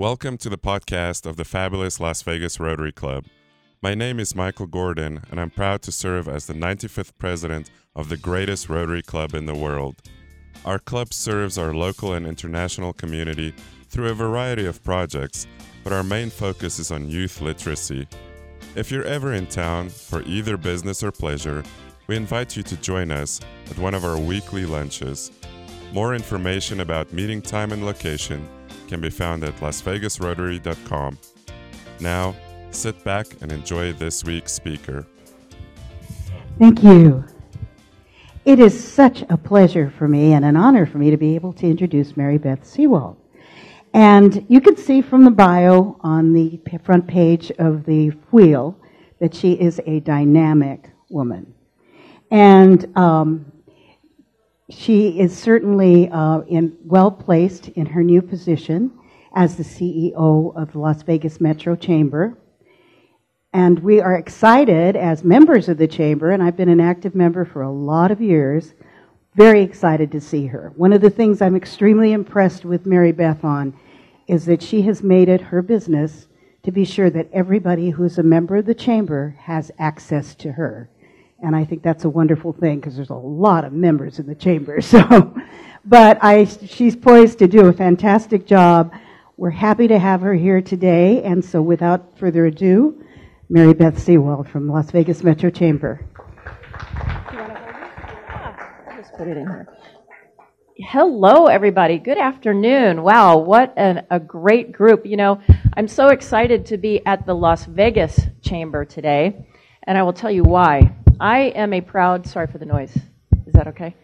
Welcome to the podcast of the fabulous Las Vegas Rotary Club. My name is Michael Gordon, and I'm proud to serve as the 95th president of the greatest Rotary Club in the world. Our club serves our local and international community through a variety of projects, but our main focus is on youth literacy. If you're ever in town for either business or pleasure, we invite you to join us at one of our weekly lunches. More information about meeting time and location can be found at lasvegasrotary.com. Now, sit back and enjoy this week's speaker. Thank you. It is such a pleasure for me and an honor for me to be able to introduce Mary Beth Sewald. And you can see from the bio on the front page of the wheel that she is a dynamic woman. And she is certainly well-placed in her new position as the CEO of the Las Vegas Metro Chamber. And we are excited as members of the Chamber, and I've been an active member for a lot of years, very excited to see her. One of the things I'm extremely impressed with Mary Beth on is that she has made it her business to be sure that everybody who's a member of the Chamber has access to her. And I think that's a wonderful thing because there's a lot of members in the Chamber. So, she's poised to do a fantastic job. We're happy to have her here today. And so without further ado, Mary Beth Sewald from Las Vegas Metro Chamber. Put it in here. Hello, everybody. Good afternoon. Wow, what a great group. You know, I'm so excited to be at the Las Vegas Chamber today, and I will tell you why. Sorry for the noise. Is that okay?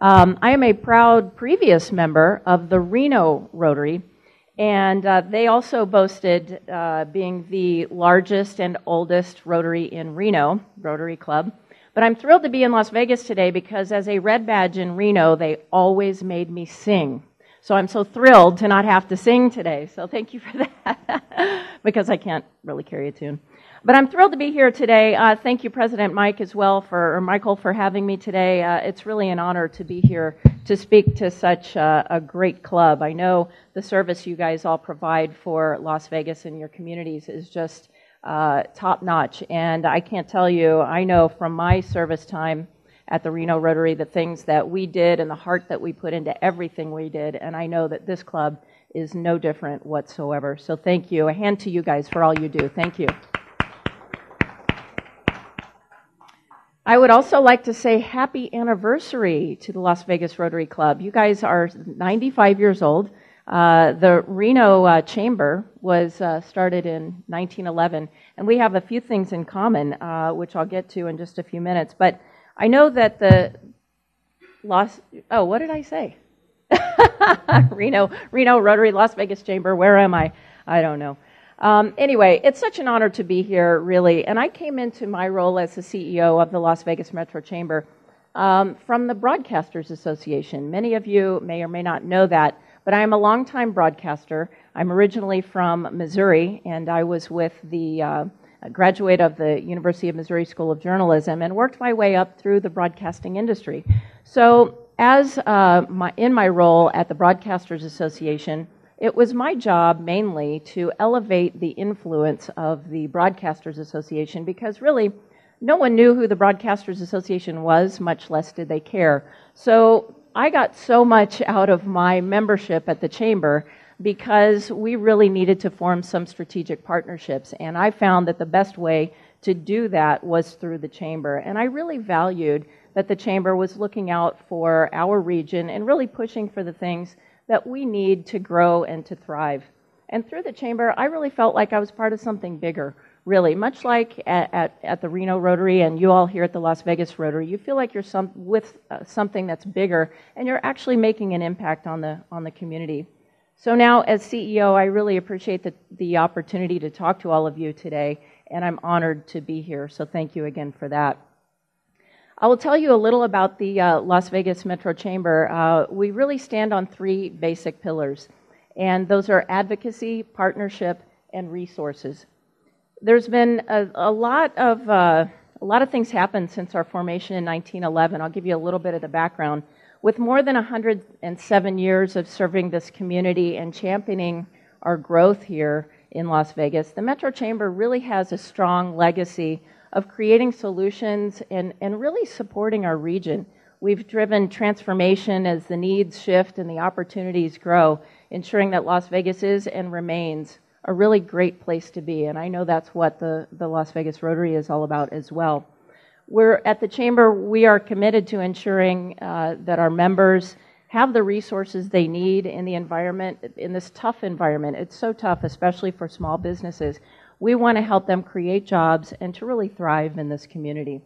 I am a proud previous member of the Reno Rotary, and they also boasted being the largest and oldest Rotary in Reno, Rotary Club. But I'm thrilled to be in Las Vegas today because as a red badge in Reno, they always made me sing. So I'm so thrilled to not have to sing today. So thank you for that because I can't really carry a tune. But I'm thrilled to be here today. Thank you, President Mike, as well, for having me today. It's really an honor to be here to speak to such a great club. I know the service you guys all provide for Las Vegas and your communities is just top-notch, and I can't tell you, I know from my service time at the Reno Rotary the things that we did and the heart that we put into everything we did, and I know that this club is no different whatsoever. So thank you. A hand to you guys for all you do. Thank you. I would also like to say happy anniversary to the Las Vegas Rotary Club. You guys are 95 years old. The Reno Chamber was started in 1911, and we have a few things in common, which I'll get to in just a few minutes. But I know that Reno Rotary, Las Vegas Chamber, where am I? I don't know. Anyway, it's such an honor to be here, really. And I came into my role as the CEO of the Las Vegas Metro Chamber from the Broadcasters Association. Many of you may or may not know that. But I am a longtime broadcaster. I'm originally from Missouri, and I was with the graduate of the University of Missouri School of Journalism and worked my way up through the broadcasting industry. So as in my role at the Broadcasters Association, it was my job mainly to elevate the influence of the Broadcasters Association because really no one knew who the Broadcasters Association was, much less did they care. So I got so much out of my membership at the Chamber because we really needed to form some strategic partnerships, and I found that the best way to do that was through the Chamber. And I really valued that the Chamber was looking out for our region and really pushing for the things that we need to grow and to thrive. And through the Chamber, I really felt like I was part of something bigger, really. Much like at the Reno Rotary and you all here at the Las Vegas Rotary, you feel like you're something that's bigger and you're actually making an impact on the community. So now as CEO, I really appreciate the opportunity to talk to all of you today, and I'm honored to be here. So thank you again for that. I will tell you a little about the Las Vegas Metro Chamber. We really stand on three basic pillars, and those are advocacy, partnership, and resources. There's been a lot of things happened since our formation in 1911. I'll give you a little bit of the background. With more than 107 years of serving this community and championing our growth here in Las Vegas, the Metro Chamber really has a strong legacy of creating solutions and really supporting our region. We've driven transformation as the needs shift and the opportunities grow, ensuring that Las Vegas is and remains a really great place to be. And I know that's what the Las Vegas Rotary is all about as well. We're at the Chamber, we are committed to ensuring that our members have the resources they need in the environment, in this tough environment. It's so tough, especially for small businesses. We want to help them create jobs and to really thrive in this community.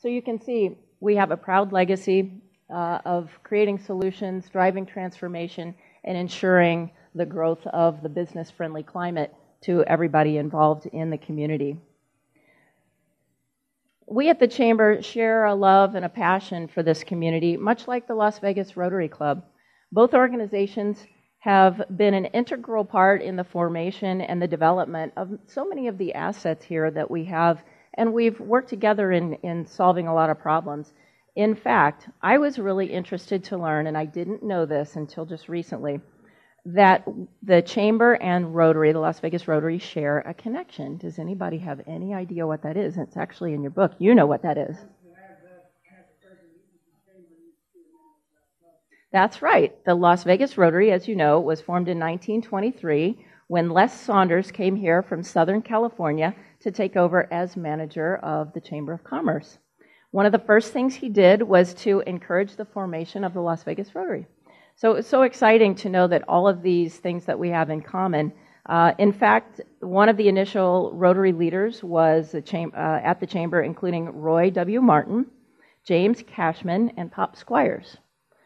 So you can see we have a proud legacy of creating solutions, driving transformation, and ensuring the growth of the business-friendly climate to everybody involved in the community. We at the Chamber share a love and a passion for this community, much like the Las Vegas Rotary Club. Both organizations have been an integral part in the formation and the development of so many of the assets here that we have, and we've worked together in solving a lot of problems. In fact, I was really interested to learn, and I didn't know this until just recently, that the Chamber and Rotary, the Las Vegas Rotary, share a connection. Does anybody have any idea what that is? It's actually in your book. You know what that is. That's right. The Las Vegas Rotary, as you know, was formed in 1923 when Les Saunders came here from Southern California to take over as manager of the Chamber of Commerce. One of the first things he did was to encourage the formation of the Las Vegas Rotary. So it's so exciting to know that all of these things that we have in common. In fact, one of the initial Rotary leaders was at the Chamber, including Roy W. Martin, James Cashman, and Pop Squires.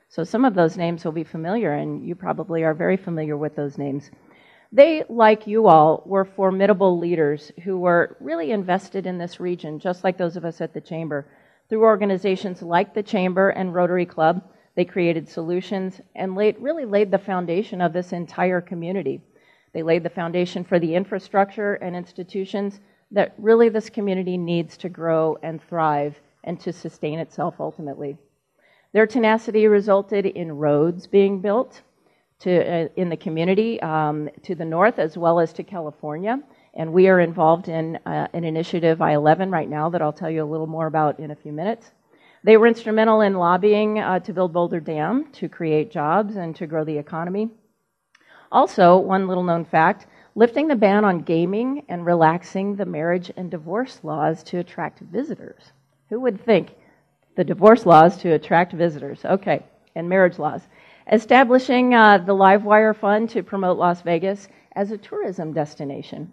So some of those names will be familiar, and you probably are very familiar with those names. They, like you all, were formidable leaders who were really invested in this region, just like those of us at the Chamber. Through organizations like the Chamber and Rotary Club, they created solutions and really laid the foundation of this entire community. They laid the foundation for the infrastructure and institutions that really this community needs to grow and thrive and to sustain itself ultimately. Their tenacity resulted in roads being built in the community to the north as well as to California. And we are involved in an initiative, I-11, right now that I'll tell you a little more about in a few minutes. They were instrumental in lobbying to build Boulder Dam, to create jobs, and to grow the economy. Also, one little known fact, lifting the ban on gaming and relaxing the marriage and divorce laws to attract visitors. Who would think? The divorce laws to attract visitors, okay, and marriage laws. Establishing the Livewire Fund to promote Las Vegas as a tourism destination.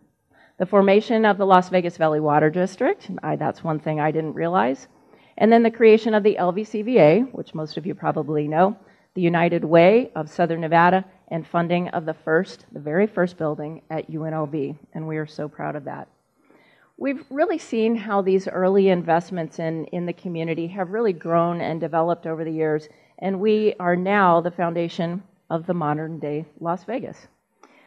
The formation of the Las Vegas Valley Water District, that's one thing I didn't realize. And then the creation of the LVCVA, which most of you probably know, the United Way of Southern Nevada, and funding of the very first building at UNLV, and we are so proud of that. We've really seen how these early investments in the community have really grown and developed over the years, and we are now the foundation of the modern-day Las Vegas.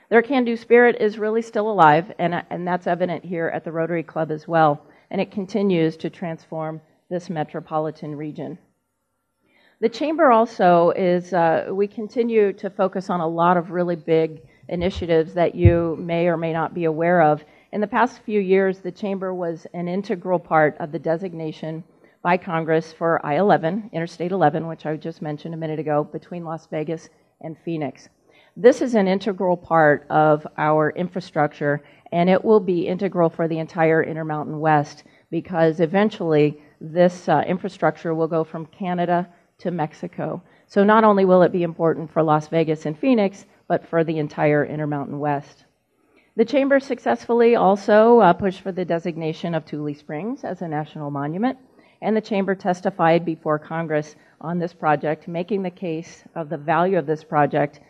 Their can-do spirit is really still alive, and that's evident here at the Rotary Club as well, and it continues to transform this metropolitan region. The Chamber also is, we continue to focus on a lot of really big initiatives that you may or may not be aware of. In the past few years, the Chamber was an integral part of the designation by Congress for I-11, Interstate 11, which I just mentioned a minute ago, between Las Vegas and Phoenix. This is an integral part of our infrastructure, and it will be integral for the entire Intermountain West because eventually this infrastructure will go from Canada to Mexico. So not only will it be important for Las Vegas and Phoenix, but for the entire Intermountain West. The Chamber successfully also pushed for the designation of Tule Springs as a national monument, and the Chamber testified before Congress on this project, making the case of the value of this project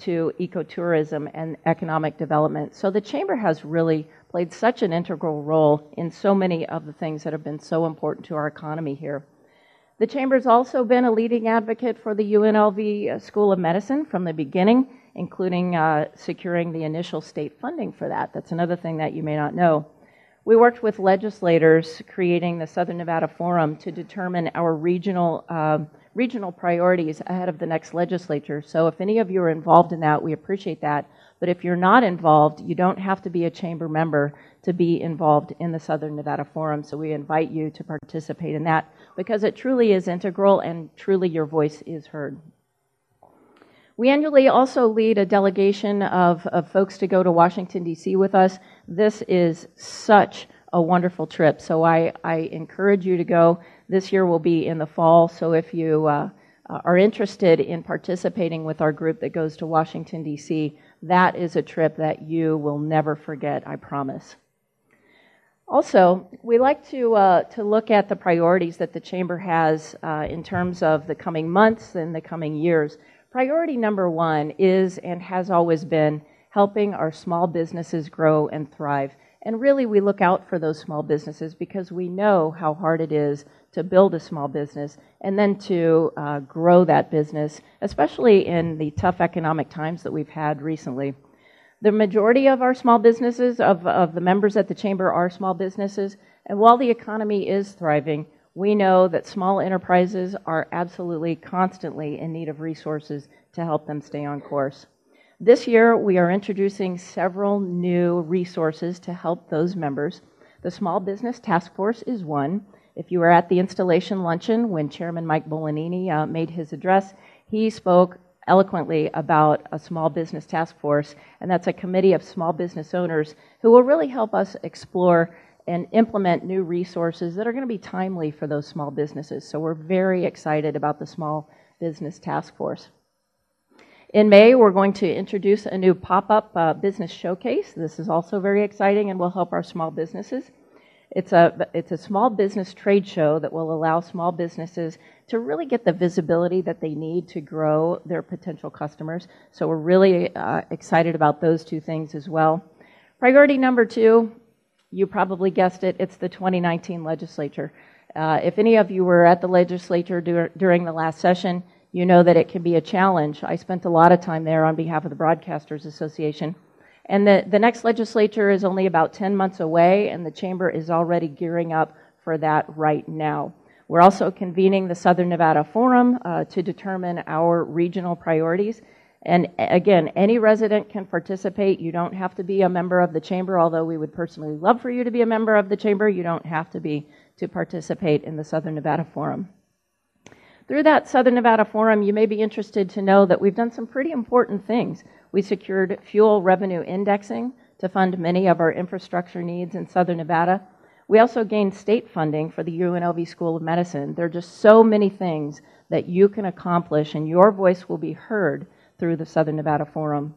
to ecotourism and economic development. So the Chamber has really played such an integral role in so many of the things that have been so important to our economy here. The Chamber's also been a leading advocate for the UNLV School of Medicine from the beginning, including securing the initial state funding for that. That's another thing that you may not know. We worked with legislators creating the Southern Nevada Forum to determine our regional priorities ahead of the next legislature. So if any of you are involved in that, we appreciate that. But if you're not involved, you don't have to be a chamber member to be involved in the Southern Nevada Forum. So we invite you to participate in that because it truly is integral and truly your voice is heard. We annually also lead a delegation of folks to go to Washington, D.C. with us. This is such a wonderful trip, so I encourage you to go. This year will be in the fall, so if you are interested in participating with our group that goes to Washington, D.C., that is a trip that you will never forget, I promise. Also, we like to look at the priorities that the Chamber has in terms of the coming months and the coming years. Priority number one is and has always been helping our small businesses grow and thrive. And really, we look out for those small businesses because we know how hard it is to build a small business and then to grow that business, especially in the tough economic times that we've had recently. The majority of our small businesses, of the members at the Chamber, are small businesses. And while the economy is thriving, we know that small enterprises are absolutely constantly in need of resources to help them stay on course. This year, we are introducing several new resources to help those members. The Small Business Task Force is one. If you were at the installation luncheon when Chairman Mike Bolanini made his address, he spoke eloquently about a Small Business Task Force, and that's a committee of small business owners who will really help us explore and implement new resources that are going to be timely for those small businesses. So we're very excited about the Small Business Task Force. In May, we're going to introduce a new pop-up business showcase. This is also very exciting and will help our small businesses. It's a small business trade show that will allow small businesses to really get the visibility that they need to grow their potential customers. So we're really excited about those two things as well. Priority number two, you probably guessed it, it's the 2019 legislature. If any of you were at the legislature during the last session, you know that it can be a challenge. I spent a lot of time there on behalf of the Broadcasters Association. And the next legislature is only about 10 months away, and the Chamber is already gearing up for that right now. We're also convening the Southern Nevada Forum to determine our regional priorities. And again, any resident can participate. You don't have to be a member of the Chamber, although we would personally love for you to be a member of the Chamber. You don't have to be to participate in the Southern Nevada Forum. Through that Southern Nevada Forum, you may be interested to know that we've done some pretty important things. We secured fuel revenue indexing to fund many of our infrastructure needs in Southern Nevada. We also gained state funding for the UNLV School of Medicine. There are just so many things that you can accomplish, and your voice will be heard through the Southern Nevada Forum.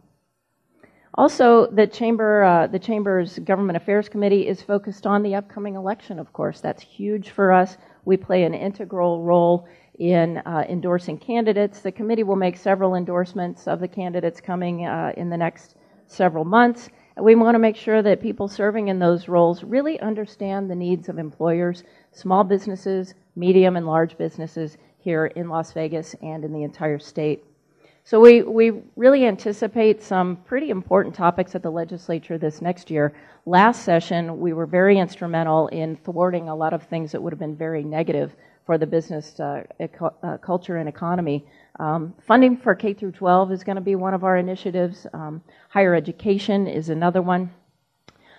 Also, the Chamber's Government Affairs Committee is focused on the upcoming election, of course. That's huge for us. We play an integral role in endorsing candidates. The committee will make several endorsements of the candidates coming in the next several months. And we want to make sure that people serving in those roles really understand the needs of employers, small businesses, medium and large businesses here in Las Vegas and in the entire state. So we really anticipate some pretty important topics at the legislature this next year. Last session, we were very instrumental in thwarting a lot of things that would have been very negative for the business culture and economy. Funding for K-12 is going to be one of our initiatives. Higher education is another one.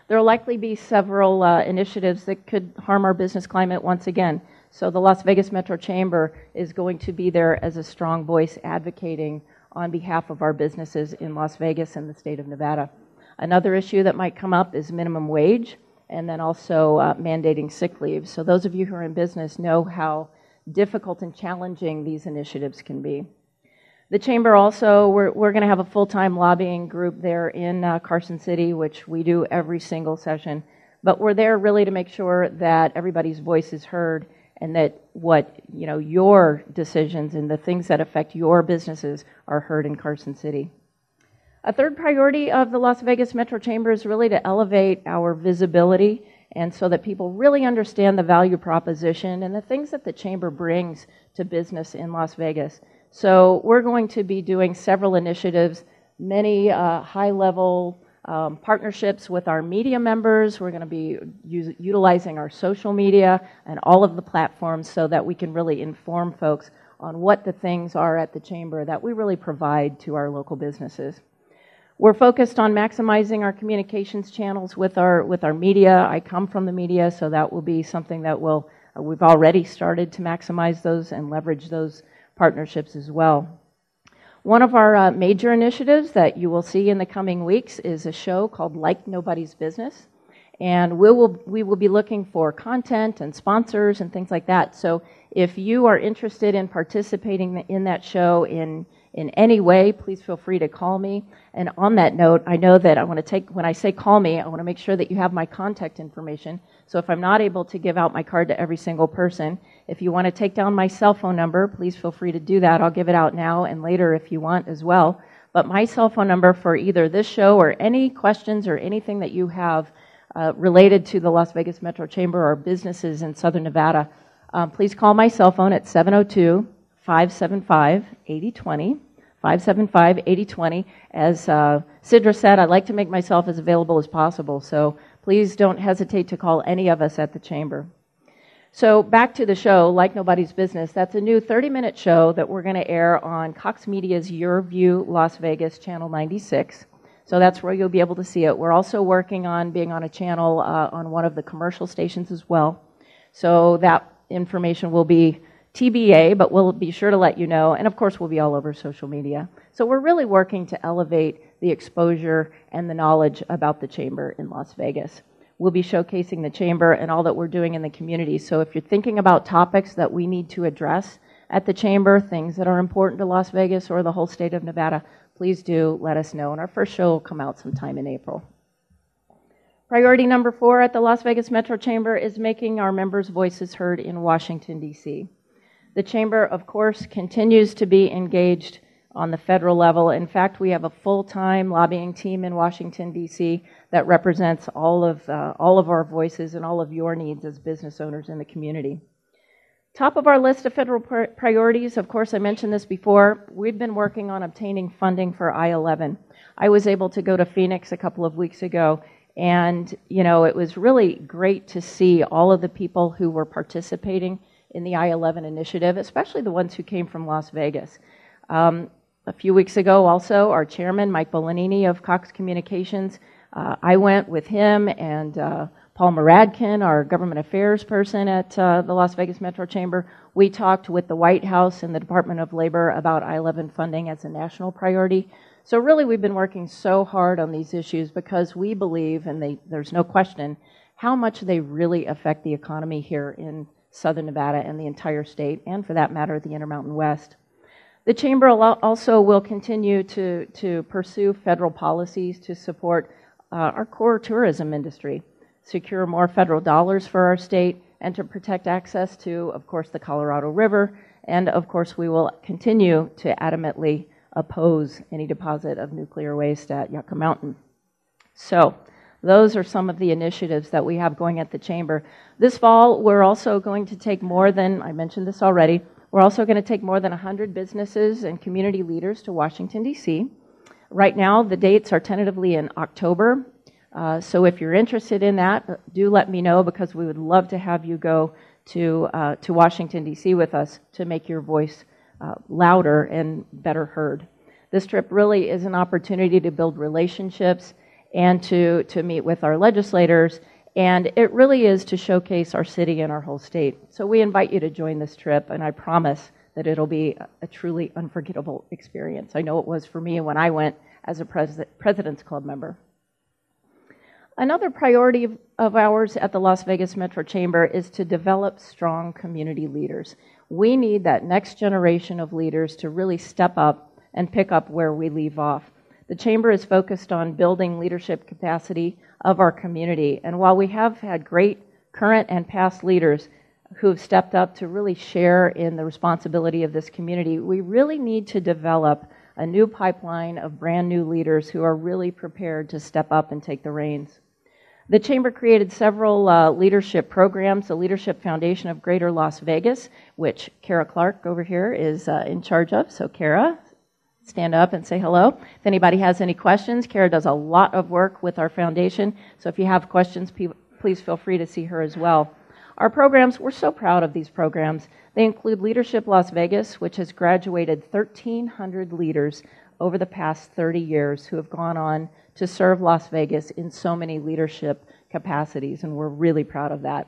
There will likely be several initiatives that could harm our business climate once again. So the Las Vegas Metro Chamber is going to be there as a strong voice advocating on behalf of our businesses in Las Vegas and the state of Nevada. Another issue that might come up is minimum wage and then also mandating sick leave. So those of you who are in business know how difficult and challenging these initiatives can be. The Chamber also, we're going to have a full-time lobbying group there in Carson City, which we do every single session. But we're there really to make sure that everybody's voice is heard and that your decisions and the things that affect your businesses are heard in Carson City. A third priority of the Las Vegas Metro Chamber is really to elevate our visibility and so that people really understand the value proposition and the things that the Chamber brings to business in Las Vegas. So we're going to be doing several initiatives, many high-level partnerships with our media members. We're going to be utilizing our social media and all of the platforms so that we can really inform folks on what the things are at the Chamber that we really provide to our local businesses. We're focused on maximizing our communications channels with our media. I come from the media, so that will be something that will, we've already started to maximize those and leverage those partnerships as well. One of our major initiatives that you will see in the coming weeks is a show called Like Nobody's Business. And we will be looking for content and sponsors and things like that. So if you are interested in participating in that show in any way, please feel free to call me. And on that note, I know that I want to take, when I say call me, I want to make sure that you have my contact information. So if I'm not able to give out my card to every single person, if you want to take down my cell phone number, please feel free to do that. I'll give it out now and later if you want as well. But my cell phone number for either this show or any questions or anything that you have related to the Las Vegas Metro Chamber or businesses in Southern Nevada, please call my cell phone at 702-575-8020. 575-8020. As Sidra said, I'd like to make myself as available as possible, so please don't hesitate to call any of us at the Chamber. So back to the show, Like Nobody's Business. That's a new 30-minute show that we're going to air on Cox Media's Your View Las Vegas, Channel 96. So that's where you'll be able to see it. We're also working on being on a channel on one of the commercial stations as well. So that information will be TBA, but we'll be sure to let you know. And of course, we'll be all over social media. So we're really working to elevate the exposure and the knowledge about the Chamber in Las Vegas. We'll be showcasing the Chamber and all that we're doing in the community. So if you're thinking about topics that we need to address at the Chamber, things that are important to Las Vegas or the whole state of Nevada, please do let us know. And our first show will come out sometime in April. Priority number 4 at the Las Vegas Metro Chamber is making our members' voices heard in Washington, D.C. The Chamber, of course, continues to be engaged on the federal level. In fact, we have a full-time lobbying team in Washington, D.C. that represents all of our voices and all of your needs as business owners in the community. Top of our list of federal priorities, of course, I mentioned this before, we've been working on obtaining funding for I-11. I was able to go to Phoenix a couple of weeks ago, and, you know, it was really great to see all of the people who were participating in the I-11 initiative, especially the ones who came from Las Vegas. A few weeks ago also, our chairman, Mike Bolanini of Cox Communications, I went with him and Paul Muradkin, our government affairs person at the Las Vegas Metro Chamber. We talked with the White House and the Department of Labor about I-11 funding as a national priority. So really we've been working so hard on these issues because we believe, and there's no question, how much they really affect the economy here in Southern Nevada and the entire state, and for that matter, the Intermountain West. The Chamber also will continue to pursue federal policies to support our core tourism industry, secure more federal dollars for our state, and to protect access to, of course, the Colorado River. And, of course, we will continue to adamantly oppose any deposit of nuclear waste at Yucca Mountain. So those are some of the initiatives that we have going at the Chamber. This fall, we're also going to take more than, I mentioned this already, we're also going to take more than 100 businesses and community leaders to Washington, D.C. Right now, the dates are tentatively in October. So if you're interested in that, do let me know, because we would love to have you go to Washington, D.C. with us to make your voice louder and better heard. This trip really is an opportunity to build relationships and to meet with our legislators, and it really is to showcase our city and our whole state. So we invite you to join this trip, and I promise that it'll be a truly unforgettable experience. I know it was for me when I went as a President's Club member. Another priority of ours at the Las Vegas Metro Chamber is to develop strong community leaders. We need that next generation of leaders to really step up and pick up where we leave off. The Chamber is focused on building leadership capacity of our community. And while we have had great current and past leaders who have stepped up to really share in the responsibility of this community, we really need to develop a new pipeline of brand new leaders who are really prepared to step up and take the reins. The Chamber created several leadership programs, the Leadership Foundation of Greater Las Vegas, which Kara Clark over here is in charge of. So Kara, stand up and say hello. If anybody has any questions, Kara does a lot of work with our foundation. So if you have questions, please feel free to see her as well. Our programs, we're so proud of these programs. They include Leadership Las Vegas, which has graduated 1,300 leaders over the past 30 years who have gone on to serve Las Vegas in so many leadership capacities, and we're really proud of that.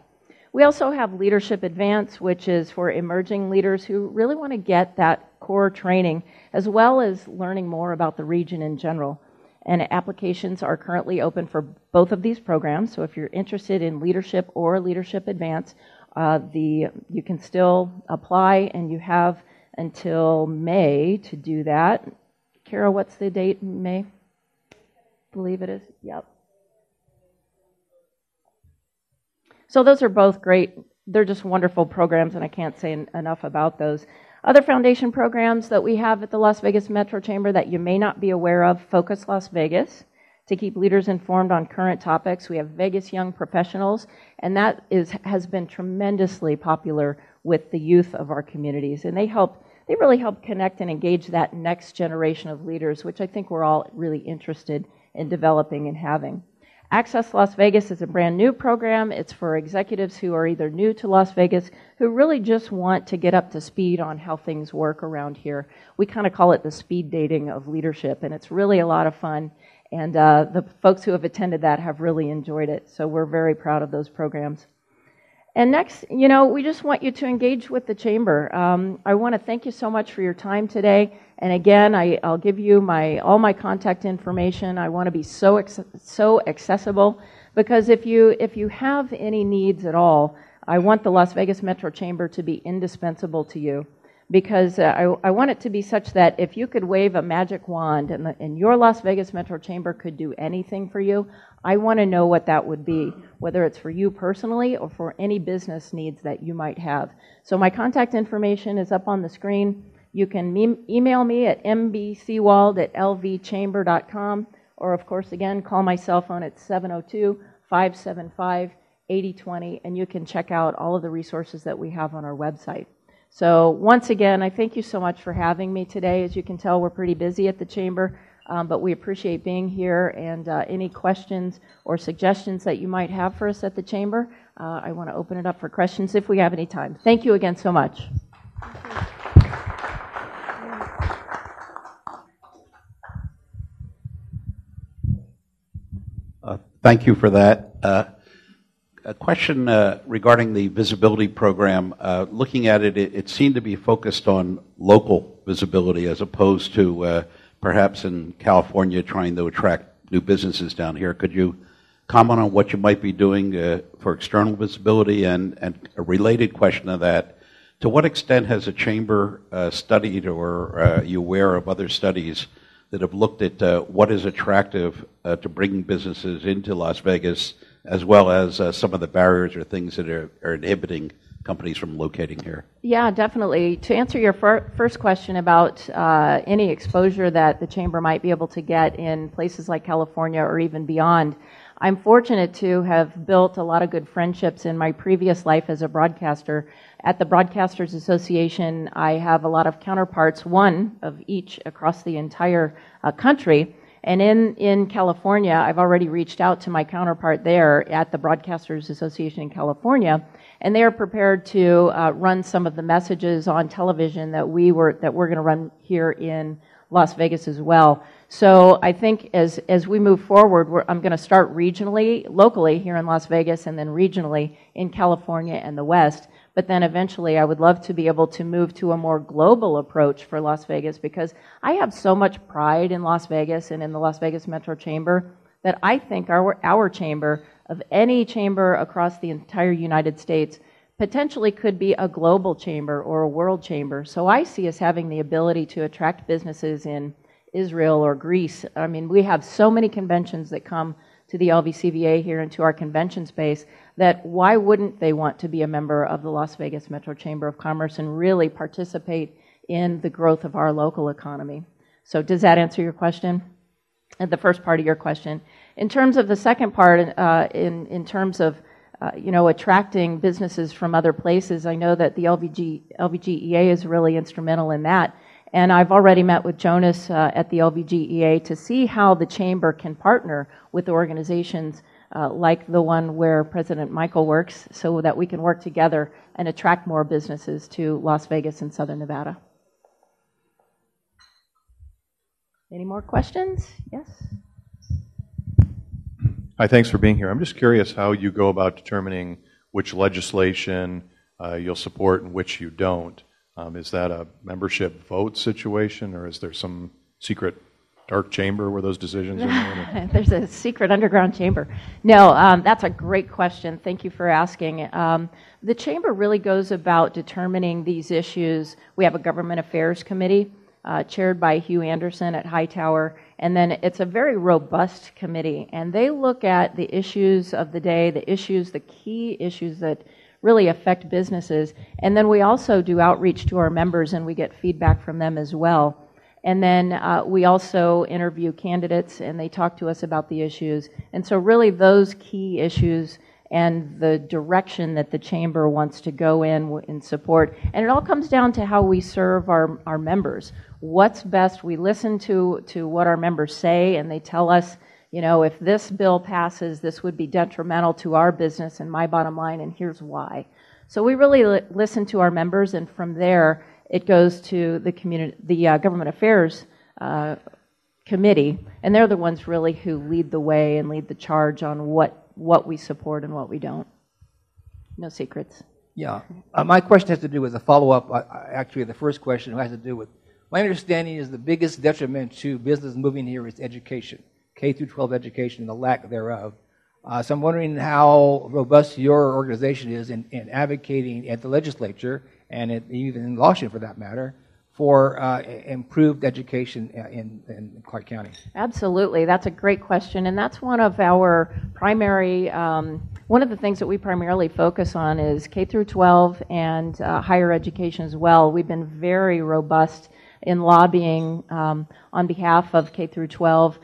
We also have Leadership Advance, which is for emerging leaders who really want to get that core training, as well as learning more about the region in general. And applications are currently open for both of these programs, so if you're interested in leadership or Leadership Advance, you can still apply, and you have until May to do that. Kara, what's the date in May? I believe it is. Yep. So those are both great. They're just wonderful programs, and I can't say enough about those. Other foundation programs that we have at the Las Vegas Metro Chamber that you may not be aware of: Focus Las Vegas, to keep leaders informed on current topics. We have Vegas Young Professionals, and that has been tremendously popular with the youth of our communities. And they really help connect and engage that next generation of leaders, which I think we're all really interested in developing and having. Access Las Vegas is a brand new program. It's for executives who are either new to Las Vegas, who really just want to get up to speed on how things work around here. We kind of call it the speed dating of leadership, and it's really a lot of fun. And the folks who have attended that have really enjoyed it, so we're very proud of those programs. And next, you know, we just want you to engage with the Chamber. I want to thank you so much for your time today. And again, I'll give you all my contact information. I want to be so accessible, because if you have any needs at all, I want the Las Vegas Metro Chamber to be indispensable to you. Because I want it to be such that if you could wave a magic wand and your Las Vegas Metro Chamber could do anything for you, I want to know what that would be, whether it's for you personally or for any business needs that you might have. So my contact information is up on the screen. You can email me at mbsewald@lvchamber.com, or of course, again, call my cell phone at 702-575-8020, and you can check out all of the resources that we have on our website. So once again, I thank you so much for having me today. As you can tell, we're pretty busy at the Chamber, but we appreciate being here, and any questions or suggestions that you might have for us at the Chamber, I want to open it up for questions if we have any time. Thank you again so much. Thank you for that. A question regarding the visibility program. Looking at it, it seemed to be focused on local visibility as opposed to perhaps in California trying to attract new businesses down here. Could you comment on what you might be doing for external visibility? And a related question to that, to what extent has the Chamber studied, or are you aware of other studies that have looked at what is attractive to bringing businesses into Las Vegas, as well as some of the barriers or things that are inhibiting companies from locating here? Yeah, definitely. To answer your first question about any exposure that the Chamber might be able to get in places like California or even beyond, I'm fortunate to have built a lot of good friendships in my previous life as a broadcaster. At the Broadcasters Association, I have a lot of counterparts, one of each across the entire country. And in California, I've already reached out to my counterpart there at the Broadcasters Association in California, and they are prepared to run some of the messages on television that we're going to run here in Las Vegas as well. So I think as we move forward, I'm going to start regionally, locally here in Las Vegas, and then regionally in California and the West. But then eventually I would love to be able to move to a more global approach for Las Vegas, because I have so much pride in Las Vegas and in the Las Vegas Metro Chamber that I think our chamber, of any chamber across the entire United States, potentially could be a global chamber or a world chamber. So I see us having the ability to attract businesses in Israel or Greece. I mean, we have so many conventions that come to the LVCVA here and to our convention space, that why wouldn't they want to be a member of the Las Vegas Metro Chamber of Commerce and really participate in the growth of our local economy? So does that answer your question? And the first part of your question. In terms of the second part, in terms of attracting businesses from other places, I know that the LVGEA is really instrumental in that. And I've already met with Jonas at the LVGEA to see how the Chamber can partner with organizations like the one where President Michael works, so that we can work together and attract more businesses to Las Vegas and Southern Nevada. Any more questions? Yes? Hi, thanks for being here. I'm just curious how you go about determining which legislation you'll support and which you don't. Is that a membership vote situation, or is there some secret dark chamber where those decisions are made? There's a secret underground chamber. No, that's a great question. Thank you for asking. The chamber really goes about determining these issues. We have a government affairs committee chaired by Hugh Anderson at Hightower, and then it's a very robust committee, and they look at the issues of the day, the key issues that really affect businesses, and then we also do outreach to our members, and we get feedback from them as well. And then we also interview candidates, and they talk to us about the issues. And so really those key issues and the direction that the chamber wants to go in support. And it all comes down to how we serve our members. What's best? We listen to what our members say, and they tell us, you know, if this bill passes, this would be detrimental to our business and my bottom line, and here's why. So we really listen to our members, and from there, it goes to the community, the government affairs committee, and they're the ones really who lead the way and lead the charge on what we support and what we don't. No secrets. Yeah. My question has to do with a follow-up, actually, the first question has to do with, my understanding is the biggest detriment to business moving here is education, K through 12 education and the lack thereof. So I'm wondering how robust your organization is in advocating at the legislature and even in Washington, for that matter, for improved education in Clark County. Absolutely. That's a great question, and that's one of our primary, one of the things that we primarily focus on is K through 12 and higher education as well. We've been very robust in lobbying on behalf of K through 12.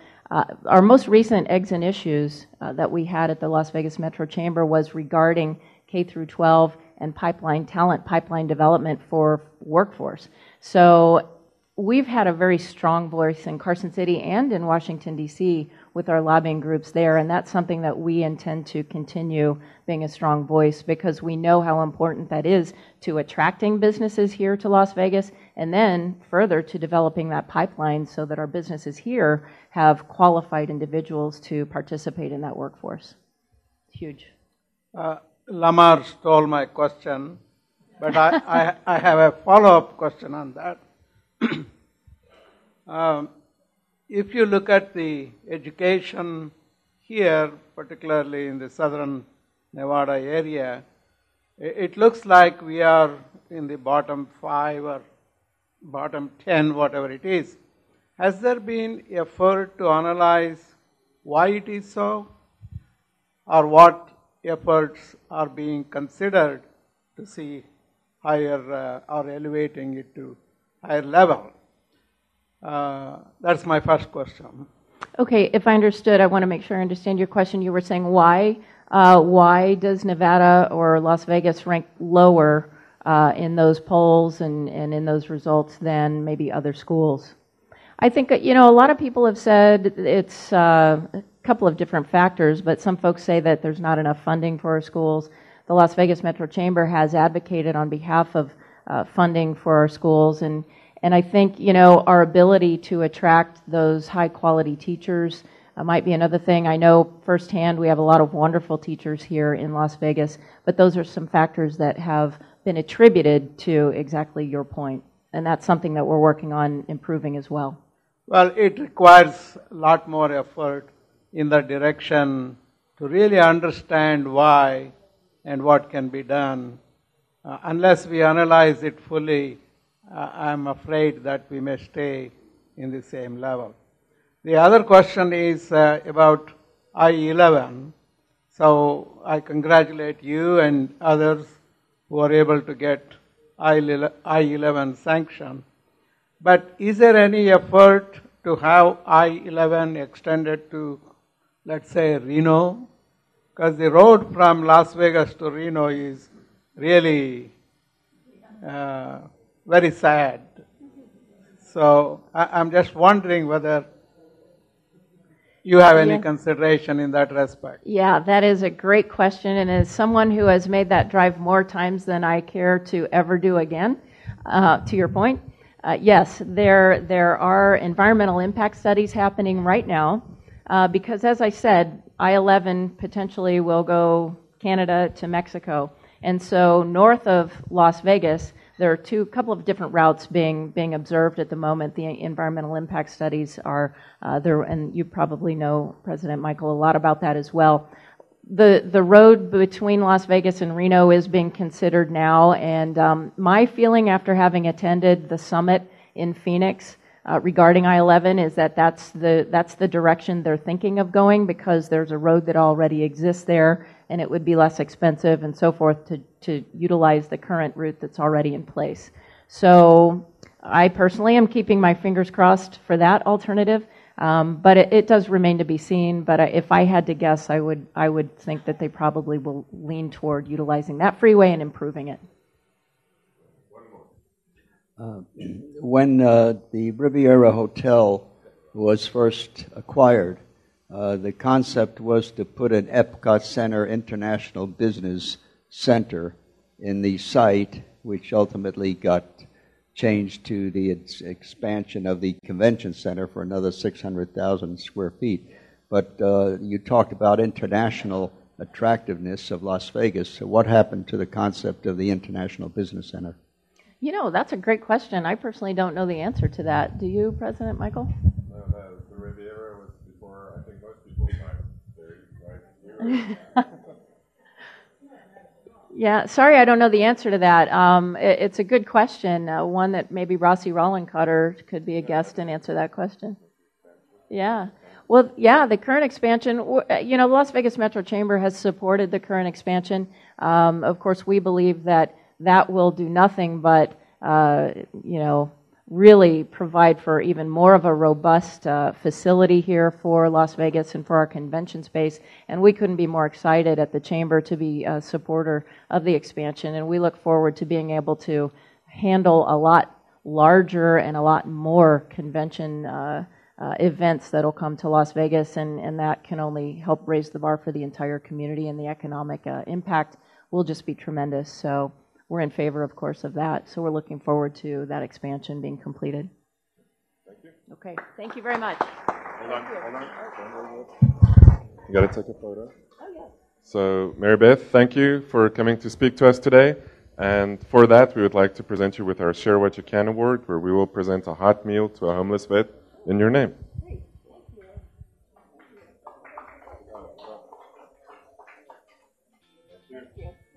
Our most recent eggs and issues that we had at the Las Vegas Metro Chamber was regarding K through 12 and pipeline talent, pipeline development for workforce. So we've had a very strong voice in Carson City and in Washington, D.C. with our lobbying groups there, and that's something that we intend to continue being a strong voice because we know how important that is to attracting businesses here to Las Vegas and then further to developing that pipeline so that our businesses here have qualified individuals to participate in that workforce. It's huge. Lamar stole my question, but I have a follow-up question on that. If you look at the education here, particularly in the southern Nevada area, it looks like we are in the bottom 5 or bottom 10, whatever it is. Has there been effort to analyze why it is so, or what efforts are being considered to see higher or elevating it to higher level? That's my first question. Okay, if I understood, I want to make sure I understand your question. You were saying why does Nevada or Las Vegas rank lower in those polls and in those results than maybe other schools? I think, you know, a lot of people have said it's couple of different factors, but some folks say that there's not enough funding for our schools. The Las Vegas Metro Chamber has advocated on behalf of funding for our schools, and I think, you know, our ability to attract those high-quality teachers might be another thing. I know firsthand we have a lot of wonderful teachers here in Las Vegas, but those are some factors that have been attributed to exactly your point, and that's something that we're working on improving as well. Well, it requires a lot more effort in that direction to really understand why and what can be done. Unless we analyze it fully, I'm afraid that we may stay in the same level. The other question is about I-11. So I congratulate you and others who are able to get I-11 sanction. But is there any effort to have I-11 extended to, let's say, Reno, because the road from Las Vegas to Reno is really very sad. So I'm just wondering whether you have any consideration in that respect. Yeah, that is a great question, and as someone who has made that drive more times than I care to ever do again, to your point, Yes, there are environmental impact studies happening right now because, as I said, I-11 potentially will go Canada to Mexico. And so north of Las Vegas, there are couple of different routes being observed at the moment. The environmental impact studies are there, and you probably know, President Michael, a lot about that as well. The road between Las Vegas and Reno is being considered now, and my feeling after having attended the summit in Phoenix regarding I-11 is that that's the direction they're thinking of going, because there's a road that already exists there, and it would be less expensive and so forth to utilize the current route that's already in place. So I personally am keeping my fingers crossed for that alternative. But it does remain to be seen. But if I had to guess, I would think that they probably will lean toward utilizing that freeway and improving it. When the Riviera Hotel was first acquired, the concept was to put an Epcot Center International Business Center in the site, which ultimately got changed to the expansion of the convention center for another 600,000 square feet. But you talked about international attractiveness of Las Vegas. So what happened to the concept of the International Business Center? You know, that's a great question. I personally don't know the answer to that. Do you, President Michael? The Riviera was before, I think, most people's time. Right? Yeah, sorry, I don't know the answer to that. It's a good question, one that maybe Rossi Rollencutter could be a guest and answer that question. Yeah, well, yeah, the current expansion, you know, Las Vegas Metro Chamber has supported the current expansion. Of course, we believe that will do nothing but, you know, really provide for even more of a robust facility here for Las Vegas and for our convention space. And we couldn't be more excited at the Chamber to be a supporter of the expansion. And we look forward to being able to handle a lot larger and a lot more convention events that will come to Las Vegas. And that can only help raise the bar for the entire community, and the economic impact will just be tremendous. So we're in favor, of course, of that. So we're looking forward to that expansion being completed. Thank you. Okay. Thank you very much. Hold on. You got to take a photo. Oh, yeah. So, Mary Beth, thank you for coming to speak to us today. And for that, we would like to present you with our Share What You Can Award, where we will present a hot meal to a homeless vet in your name.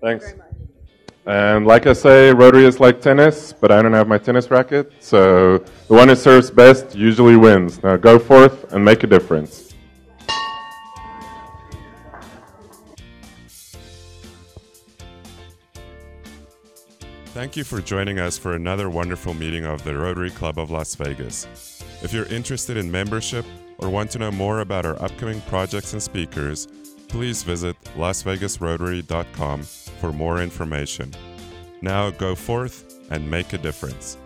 Thanks. Thank you very much. And like I say, Rotary is like tennis, but I don't have my tennis racket, so the one who serves best usually wins. Now go forth and make a difference. Thank you for joining us for another wonderful meeting of the Rotary Club of Las Vegas. If you're interested in membership or want to know more about our upcoming projects and speakers, please visit lasvegasrotary.com for more information. Now go forth and make a difference.